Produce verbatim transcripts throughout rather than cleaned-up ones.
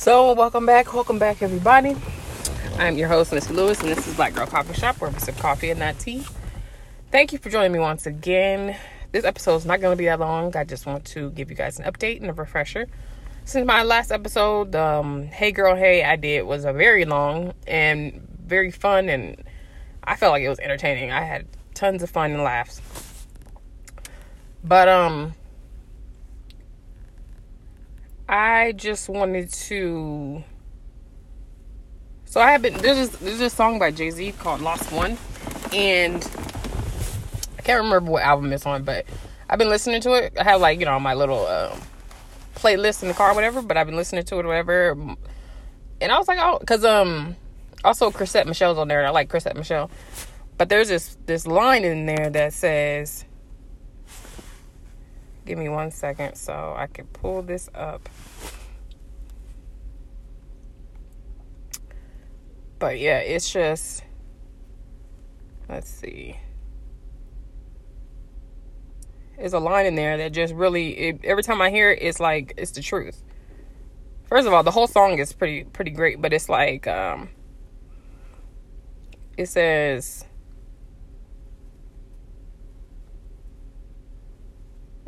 So welcome back, welcome back everybody. I'm your host, Miss Lewis, and this is Black Girl Coffee Shop, where we sip coffee and not tea. Thank you for joining me once again. This episode is not going to be that long. I just want to give you guys an update and a refresher. Since my last episode, um, Hey Girl, Hey, I did was a very long and very fun, and I felt like it was entertaining. I had tons of fun and laughs. But um, I just wanted to... So I have been... There's, this, there's this song by Jay-Z called Lost One, and I can't remember what album it's on, but I've been listening to it. I have, like, you know, my little um, playlist in the car or whatever, but I've been listening to it or whatever. And I was like, oh, because um, also Chrisette Michelle's on there, and I like Chrisette Michelle. But there's this, this line in there that says... Give me one second so I can pull this up. But yeah, it's just... Let's see... There's a line in there that just really, it, every time I hear it, it's like, it's the truth. First of all, the whole song is pretty, pretty great, but it's like, um, it says,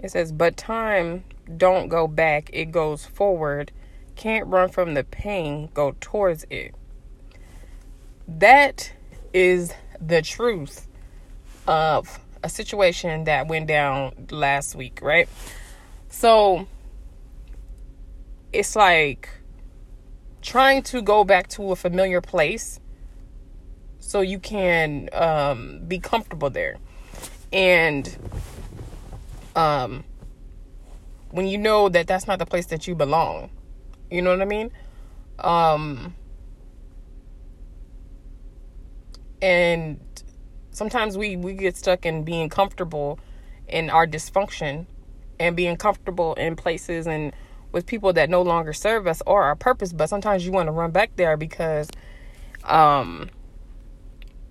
it says, but time don't go back, it goes forward, can't run from the pain, go towards it. That is the truth of a situation that went down last week, right? So it's like trying to go back to a familiar place so you can um, be comfortable there. And um, when you know that that's not the place that you belong, you know what I mean? Um, and sometimes we, we get stuck in being comfortable in our dysfunction and being comfortable in places and with people that no longer serve us or our purpose. But sometimes you want to run back there because um,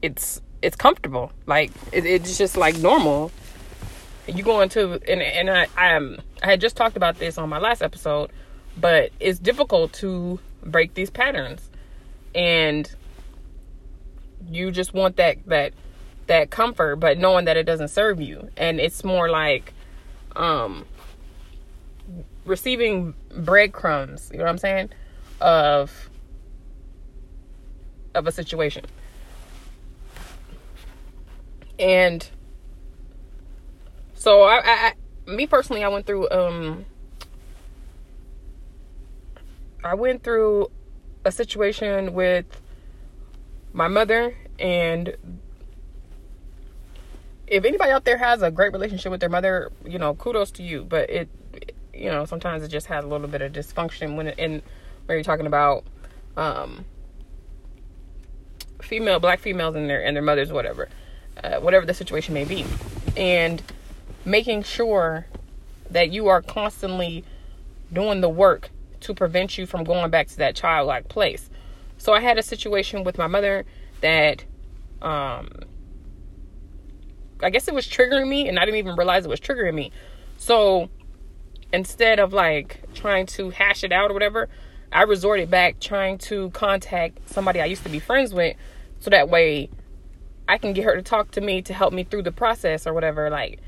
it's it's comfortable. Like, it, it's just like normal. You go into, and, and I, I, um, I had just talked about this on my last episode, but it's difficult to break these patterns. And you just want that that... that comfort, but knowing that it doesn't serve you. And it's more like um receiving breadcrumbs, you know what I'm saying, of of a situation. And so I, I, I me personally I went through um I went through a situation with my mother. And if anybody out there has a great relationship with their mother, you know, kudos to you. But it, you know, sometimes it just has a little bit of dysfunction when it, and when you're talking about um, female, black females and their and their mothers, whatever, uh, whatever the situation may be, and making sure that you are constantly doing the work to prevent you from going back to that childlike place. So I had a situation with my mother that, um, I guess it was triggering me, and I didn't even realize it was triggering me. So instead of like trying to hash it out or whatever, I resorted back trying to contact somebody I used to be friends with, so that way I can get her to talk to me, to help me through the process or whatever. Like,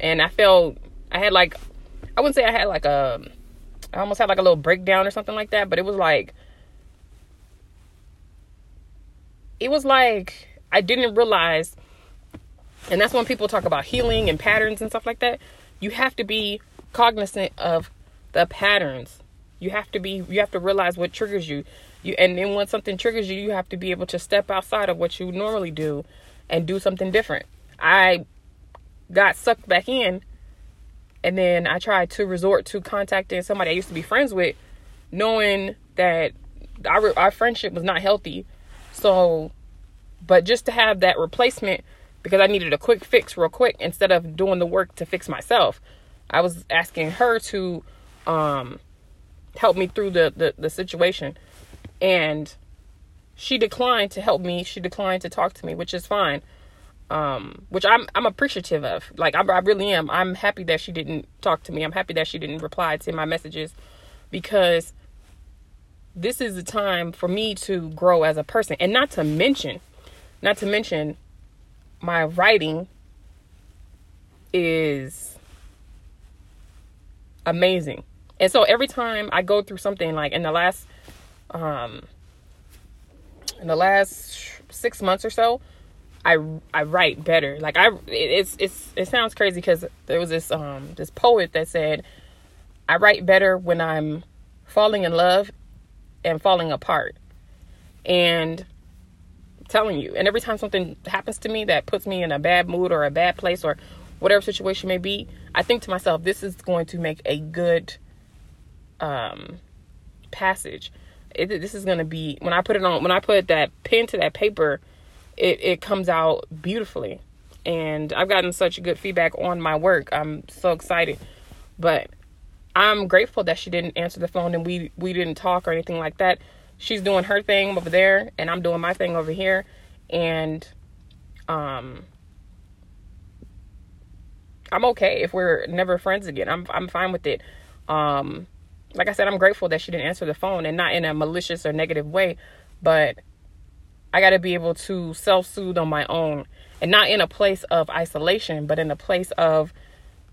and I felt I had like, I wouldn't say I had like a, I almost had like a little breakdown or something like that, but it was like, it was like, I didn't realize. And that's when people talk about healing and patterns and stuff like that. You have to be cognizant of the patterns. You have to be, you have to realize what triggers you. You, and then when something triggers you, you have to be able to step outside of what you normally do and do something different. I got sucked back in, and then I tried to resort to contacting somebody I used to be friends with, knowing that our, our friendship was not healthy. So, but just to have that replacement, because I needed a quick fix real quick, instead of doing the work to fix myself, I was asking her to um, help me through the, the, the situation. And she declined to help me. She declined to talk to me, which is fine. Um, which I'm I'm appreciative of. Like, I, I really am. I'm happy that she didn't talk to me. I'm happy that she didn't reply to my messages, because this is the time for me to grow as a person. And not to mention, not to mention my writing is amazing. And so every time I go through something, like in the last, um, in the last six months or so, I, I write better. Like I, it's, it's, it sounds crazy, because there was this, um, this poet that said, I write better when I'm falling in love and falling apart. And I'm telling you, and every time something happens to me that puts me in a bad mood or a bad place or whatever situation may be, I think to myself, this is going to make a good, um, passage. It, this is going to be, when I put it on, when I put that pen to that paper, it, it comes out beautifully. And I've gotten such good feedback on my work. I'm so excited, but I'm grateful that she didn't answer the phone and we, we didn't talk or anything like that. She's doing her thing over there and I'm doing my thing over here. And, um, I'm okay if we're never friends again. I'm, I'm fine with it. Um, Like I said, I'm grateful that she didn't answer the phone, and not in a malicious or negative way, but I got to be able to self-soothe on my own, and not in a place of isolation, but in a place of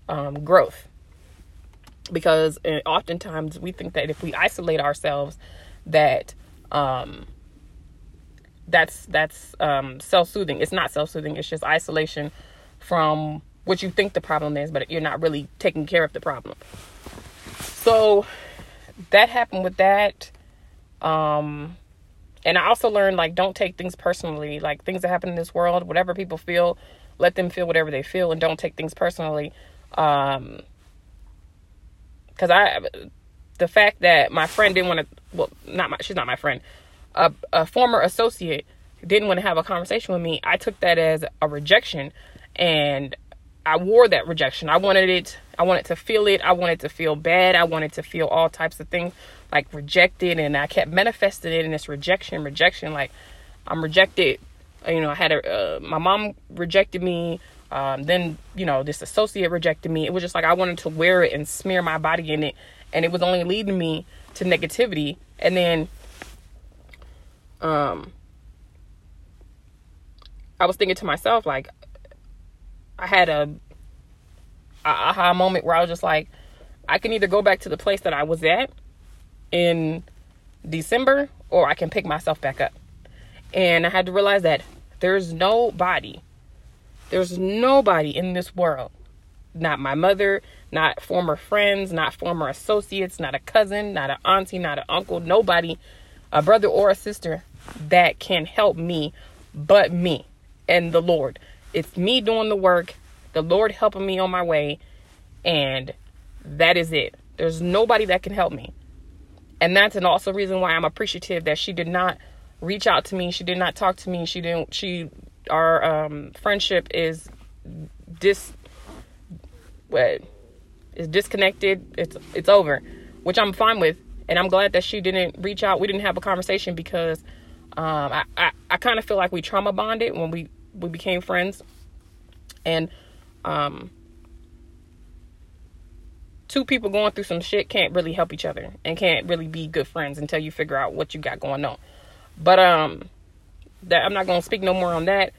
um, growth. Because oftentimes we think that if we isolate ourselves, that um, that's that's um, self-soothing. It's not self-soothing. It's just isolation from what you think the problem is, but you're not really taking care of the problem. So that happened with that. Um, and I also learned, like, don't take things personally, like things that happen in this world, whatever people feel, let them feel whatever they feel, and don't take things personally. Um, cause I, the fact that my friend didn't want to, well, not my, she's not my friend, a, a former associate didn't want to have a conversation with me. I took that as a rejection, and I wore that rejection. I wanted it. I wanted to feel it. I wanted to feel bad. I wanted to feel all types of things, like rejected. And I kept manifesting it in this rejection, rejection. Like, I'm rejected. You know, I had a, uh, my mom rejected me. Um, then, you know, this associate rejected me. It was just like, I wanted to wear it and smear my body in it. And it was only leading me to negativity. And then, um, I was thinking to myself, like, I had a, a aha moment where I was just like, I can either go back to the place that I was at in December, or I can pick myself back up. And I had to realize that there's nobody, there's nobody in this world, not my mother, not former friends, not former associates, not a cousin, not an auntie, not an uncle, nobody, a brother or a sister that can help me but me and the Lord. It's me doing the work, the Lord helping me on my way, and that is it. There's nobody that can help me. And that's an also reason why I'm appreciative that she did not reach out to me. She did not talk to me. She didn't, she, our um, friendship is dis, what, is disconnected. It's, it's over, which I'm fine with. And I'm glad that she didn't reach out. We didn't have a conversation because um, I, I, I kind of feel like we trauma bonded when we, we became friends. And um two people going through some shit can't really help each other and can't really be good friends until you figure out what you got going on. But um that I'm not going to speak no more on that,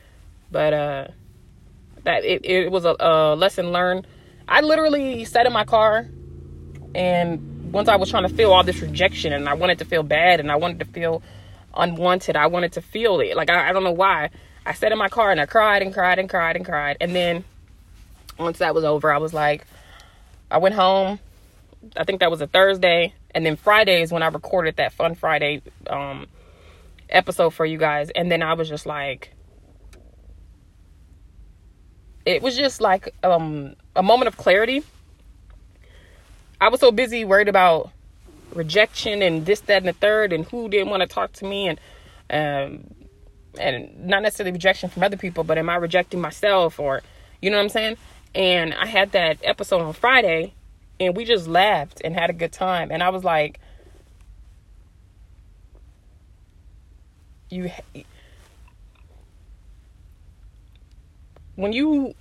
but uh that it, it was a, a lesson learned. I literally sat in my car, and once I was trying to feel all this rejection, and I wanted to feel bad, and I wanted to feel unwanted. I wanted to feel it. Like, I, I don't know why. I sat in my car and I cried and cried and cried and cried. And then once that was over, I was like, I went home. I think that was a Thursday. And then Friday is when I recorded that Fun Friday um, episode for you guys. And then I was just like, it was just like um, a moment of clarity. I was so busy worried about rejection and this, that, and the third, and who didn't want to talk to me, and, um, and not necessarily rejection from other people, but am I rejecting myself, or, you know what I'm saying? And I had that episode on Friday, and we just laughed and had a good time. And I was like, you, when you,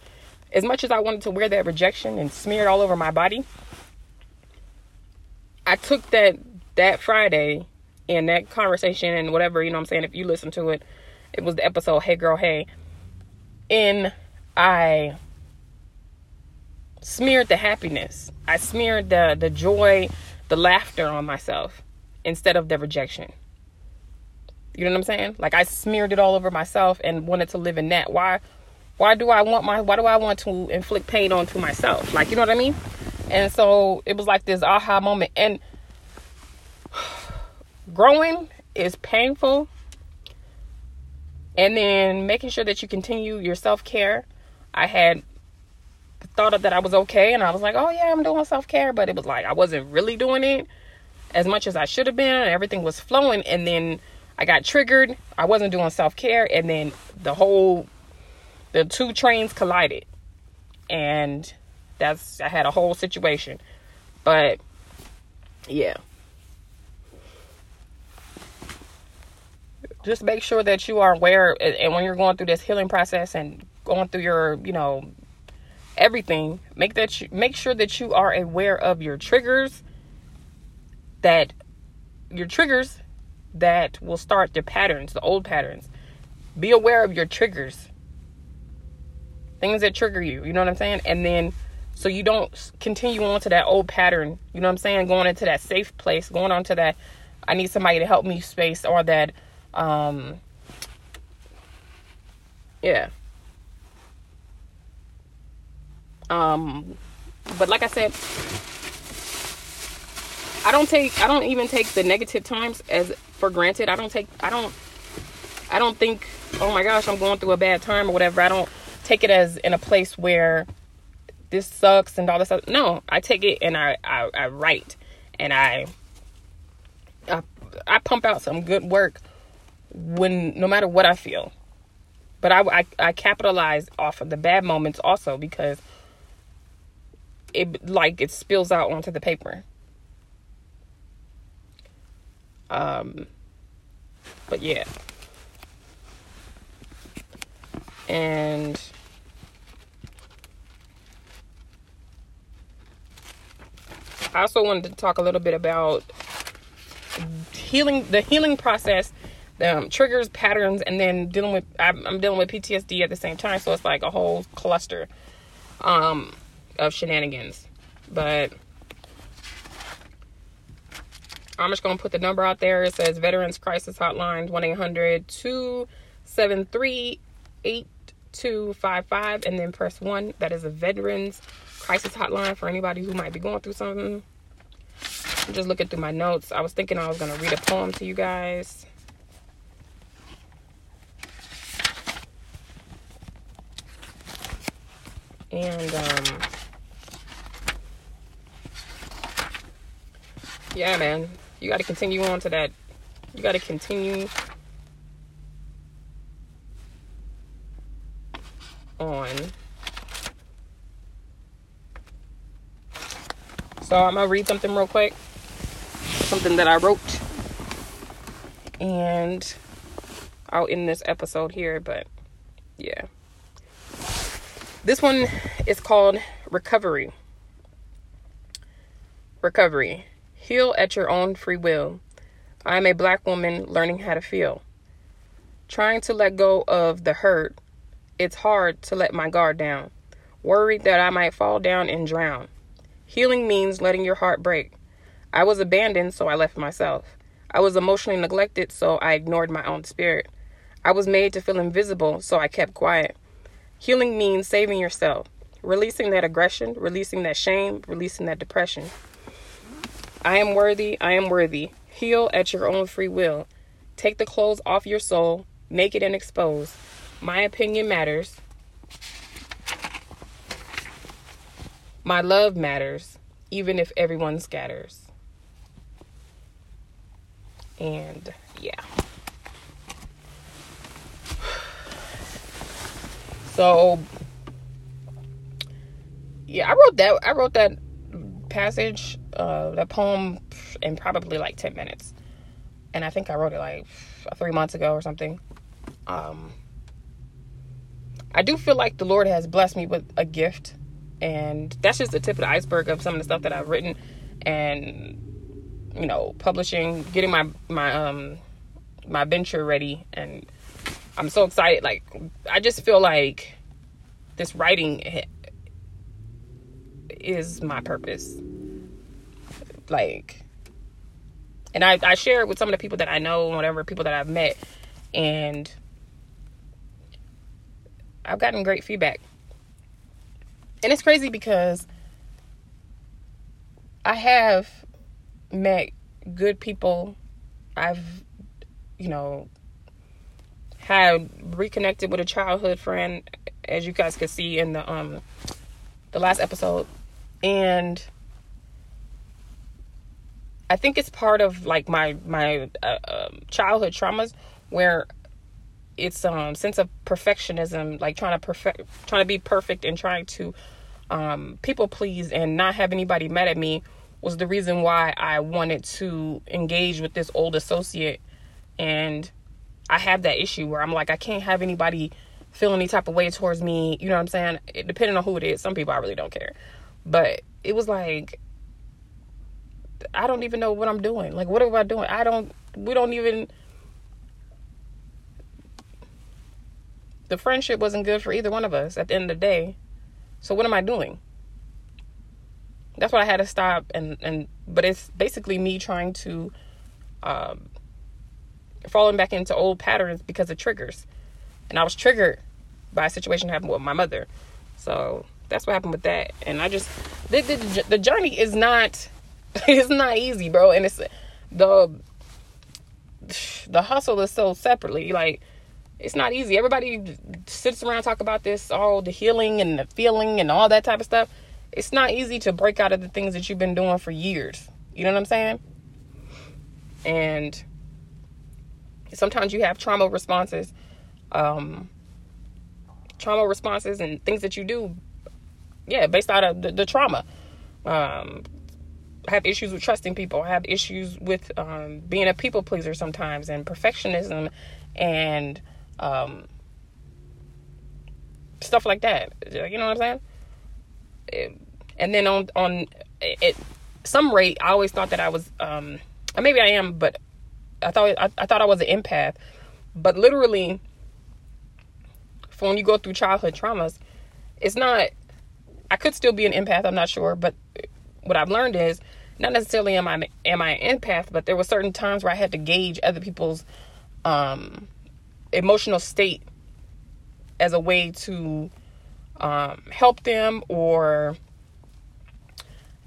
as much as I wanted to wear that rejection and smear it all over my body, I took that, that Friday And that conversation and whatever, you know what I'm saying, if you listen to it, it was the episode Hey Girl Hey. And I smeared the happiness. I smeared the, the joy, the laughter on myself instead of the rejection. You know what I'm saying? Like, I smeared it all over myself and wanted to live in that. Why why do I want my why do I want to inflict pain onto myself? Like, you know what I mean? And so it was like this aha moment. And growing is painful. And then making sure that you continue your self-care. I had thought of that I was okay. And I was like, oh, yeah, I'm doing self-care. But it was like I wasn't really doing it as much as I should have been. And everything was flowing. And then I got triggered. I wasn't doing self-care. And then the whole, the two trains collided. And that's, I had a whole situation. But, yeah. Just make sure that you are aware, and when you're going through this healing process and going through your, you know, everything, make that you, make sure that you are aware of your triggers, that your triggers that will start the patterns, the old patterns. Be aware of your triggers, things that trigger you. You know what I'm saying? And then, so you don't continue on to that old pattern. You know what I'm saying? Going into that safe place, going on to that I need somebody to help me space, or that. Um, yeah. Um, but like I said, I don't take, I don't even take the negative times as for granted. I don't take, I don't, I don't think, oh my gosh, I'm going through a bad time or whatever. I don't take it as in a place where this sucks and all this stuff. No, I take it and I, I, I write and I, I, I pump out some good work. When no matter what I feel, but I, I, I capitalize off of the bad moments also, because it like it spills out onto the paper. Um, but yeah, and I also wanted to talk a little bit about healing, the healing process. Um, triggers, patterns, and then dealing with I'm, I'm dealing with P T S D at the same time, so it's like a whole cluster um, of shenanigans. But I'm just gonna put the number out there. It says Veterans Crisis Hotline, one eight hundred two seven three eight two five five, and then press one. That is a Veterans Crisis Hotline for anybody who might be going through something. I'm just looking through my notes. I was thinking I was gonna read a poem to you guys. And, um, yeah, man, you got to continue on to that. You got to continue on. So I'm going to read something real quick. Something that I wrote. And I'll end this episode here, but yeah. This one is called Recovery. Recovery. Heal at your own free will. I am a black woman learning how to feel. Trying to let go of the hurt. It's hard to let my guard down. Worried that I might fall down and drown. Healing means letting your heart break. I was abandoned, so I left myself. I was emotionally neglected, so I ignored my own spirit. I was made to feel invisible, so I kept quiet. Healing means saving yourself, releasing that aggression, releasing that shame, releasing that depression. I am worthy, I am worthy. Heal at your own free will. Take the clothes off your soul, naked and exposed. My opinion matters. My love matters, even if everyone scatters. And yeah. So, yeah, I wrote that, I wrote that passage, uh, that poem in probably like ten minutes. And I think I wrote it like three months ago or something. Um, I do feel like the Lord has blessed me with a gift, and that's just the tip of the iceberg of some of the stuff that I've written. And you know, publishing, getting my my um my venture ready, and I'm so excited. Like, I just feel like this writing is my purpose. Like, and I, I share it with some of the people that I know, whatever, people that I've met, and I've gotten great feedback. And it's crazy because I have met good people. I've, you know, had reconnected with a childhood friend, as you guys could see in the um the last episode. And I think it's part of like my my uh, um, childhood traumas, where it's um sense of perfectionism, like trying to perfect, trying to be perfect, and trying to um people please and not have anybody mad at me, was the reason why I wanted to engage with this old associate. And I have that issue where I'm like, I can't have anybody feel any type of way towards me. You know what I'm saying? It, depending on who it is, some people I really don't care. But it was like, I don't even know what I'm doing. Like, what am I doing? I don't, we don't even, the friendship wasn't good for either one of us at the end of the day. So what am I doing? That's what I had to stop. And, and, but it's basically me trying to, um, falling back into old patterns because of triggers. And I was triggered by a situation that happened with my mother. So that's what happened with that. And I just, the, the, the journey is not, it's not easy, bro. And it's the the hustle is so separately. Like, it's not easy. Everybody sits around talk about this, all the healing and the feeling and all that type of stuff. It's not easy to break out of the things that you've been doing for years. You know what I'm saying? And sometimes you have trauma responses, um, trauma responses and things that you do, yeah, based out of the, the trauma. Um, I have issues with trusting people. I have issues with um, being a people pleaser sometimes, and perfectionism, and um, stuff like that. You know what I'm saying? And then on on at some rate, I always thought that I was, um, or maybe I am, but I thought I, I thought I was an empath. But literally, for when you go through childhood traumas, it's not. I could still be an empath. I'm not sure, but what I've learned is not necessarily am I am I an empath, but there were certain times where I had to gauge other people's um, emotional state as a way to um, help them, or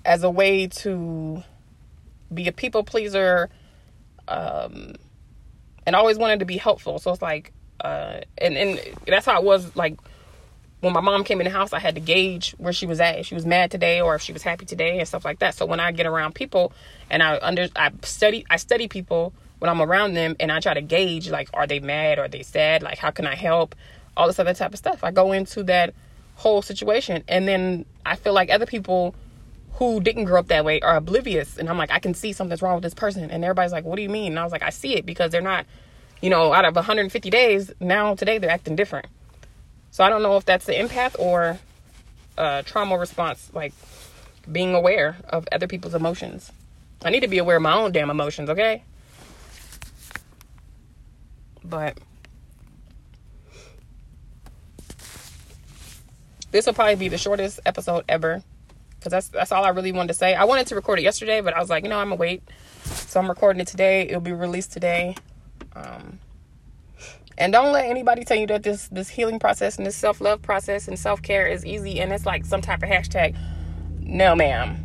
as a way to be a people pleaser. Um, and I always wanted to be helpful. So it's like, uh, and, and that's how it was. Like, when my mom came in the house, I had to gauge where she was at, if she was mad today or if she was happy today and stuff like that. So when I get around people and I under, I study, I study people when I'm around them, and I try to gauge, like, are they mad? Are they sad? Like, how can I help? All this other type of stuff. I go into that whole situation, and then I feel like other people who didn't grow up that way are oblivious. And I'm like, I can see something's wrong with this person. And everybody's like, what do you mean? And I was like, I see it, because they're not, you know, out of one hundred fifty days, now today they're acting different. So I don't know if that's the empath or uh, trauma response, like being aware of other people's emotions. I need to be aware of my own damn emotions, okay? But this will probably be the shortest episode ever, because that's that's all I really wanted to say. I wanted to record it yesterday, but I was like, you know, I'm gonna wait. So I'm recording it today. It'll be released today. Um, and don't let anybody tell you that this this healing process and this self-love process and self-care is easy and it's like some type of hashtag. No, ma'am.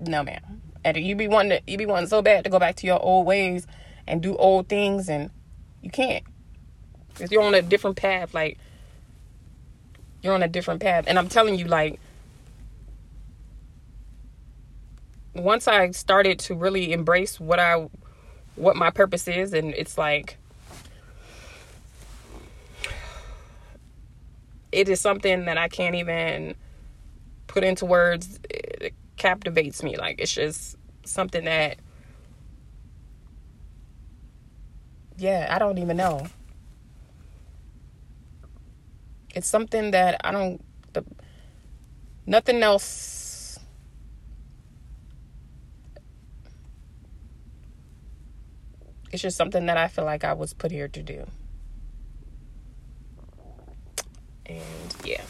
No, ma'am. And you be wanting to, you be wanting so bad to go back to your old ways and do old things, and you can't, because you're on a different path. Like, you're on a different path. And I'm telling you, like, once I started to really embrace what I, what my purpose is, and it's like, it is something that I can't even put into words. It captivates me. Like, it's just something that, yeah, I don't even know. It's something that I don't, the, nothing else It's just something that I feel like I was put here to do. And yeah,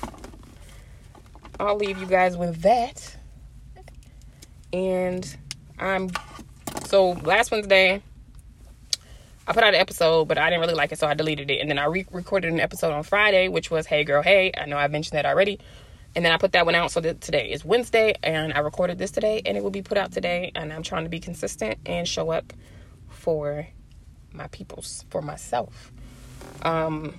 I'll leave you guys with that. And I'm so last Wednesday, I put out an episode, but I didn't really like it, so I deleted it. And then I re-recorded an episode on Friday, which was Hey Girl Hey. I know I mentioned that already. And then I put that one out, so that today is Wednesday, and I recorded this today, and it will be put out today. And I'm trying to be consistent and show up for my peoples, for myself. Um,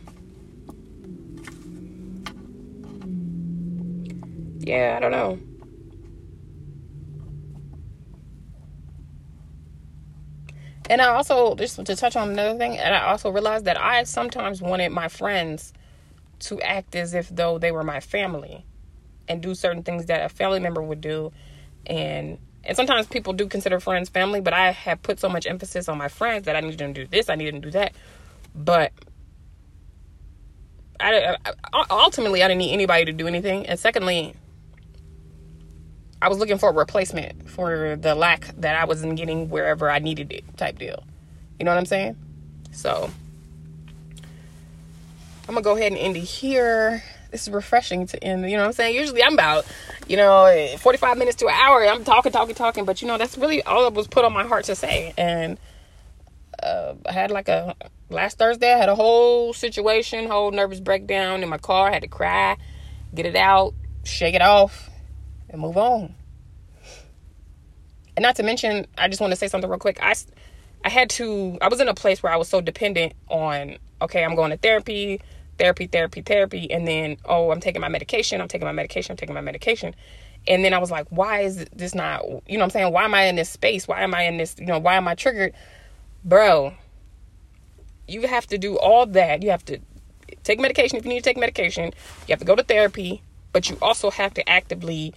yeah, I don't know. And I also, just to touch on another thing, and I also realized that I sometimes wanted my friends to act as if though they were my family and do certain things that a family member would do. And and sometimes people do consider friends family, but I have put so much emphasis on my friends that I needed them to do this, I needed them to do that. But I, I, ultimately, I didn't need anybody to do anything. And secondly, I was looking for a replacement for the lack that I wasn't getting wherever I needed it type deal. You know what I'm saying? So I'm going to go ahead and end it here. This is refreshing to end. You know what I'm saying? Usually I'm about, you know, forty-five minutes to an hour. I'm talking, talking, talking. But, you know, that's really all that was put on my heart to say. And uh, I had like a last Thursday, I had a whole situation, whole nervous breakdown in my car. I had to cry, get it out, shake it off, and move on. And not to mention, I just want to say something real quick. I, I had to, I was in a place where I was so dependent on, okay, I'm going to therapy, therapy, therapy, therapy. And then, oh, I'm taking my medication. I'm taking my medication. I'm taking my medication. And then I was like, why is this not, you know what I'm saying? Why am I in this space? Why am I in this, you know, why am I triggered? Bro, you have to do all that. You have to take medication if you need to take medication. You have to go to therapy, but you also have to actively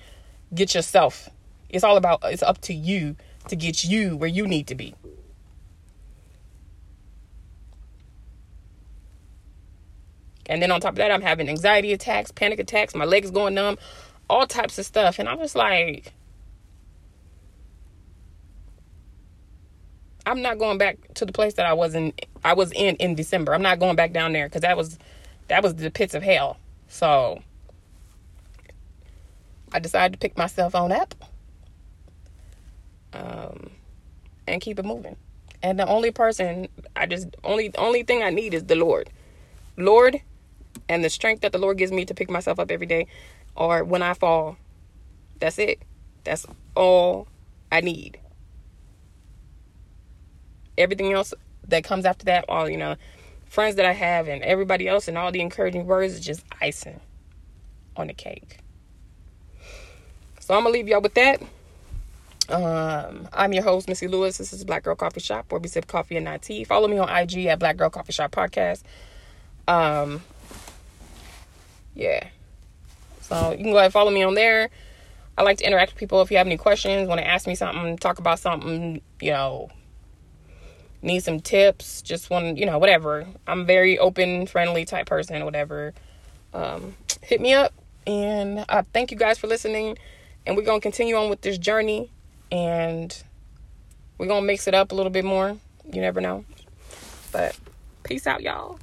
get yourself. It's all about, it's up to you to get you where you need to be. And then on top of that, I'm having anxiety attacks, panic attacks, my legs going numb, all types of stuff. And I'm just like, I'm not going back to the place that I was in, I was in in December. I'm not going back down there because that was, that was the pits of hell. So I decided to pick myself on up um, and keep it moving. And the only person I just, only only thing I need is the Lord. Lord, and the strength that the Lord gives me to pick myself up every day or when I fall. That's it. That's all I need. Everything else that comes after that, all, you know, friends that I have and everybody else and all the encouraging words is just icing on the cake. So I'm going to leave y'all with that. Um, I'm your host, Missy Lewis. This is Black Girl Coffee Shop, where we sip coffee and not tea. Follow me on I G at Black Girl Coffee Shop Podcast. Um, yeah, so you can go ahead and follow me on there. I like to interact with people. If you have any questions, want to ask me something, talk about something, you know, need some tips, just want, you know, whatever. I'm very open, friendly type person, whatever. Um, hit me up, and I thank you guys for listening, and we're going to continue on with this journey, and we're going to mix it up a little bit more. You never know, but peace out, y'all.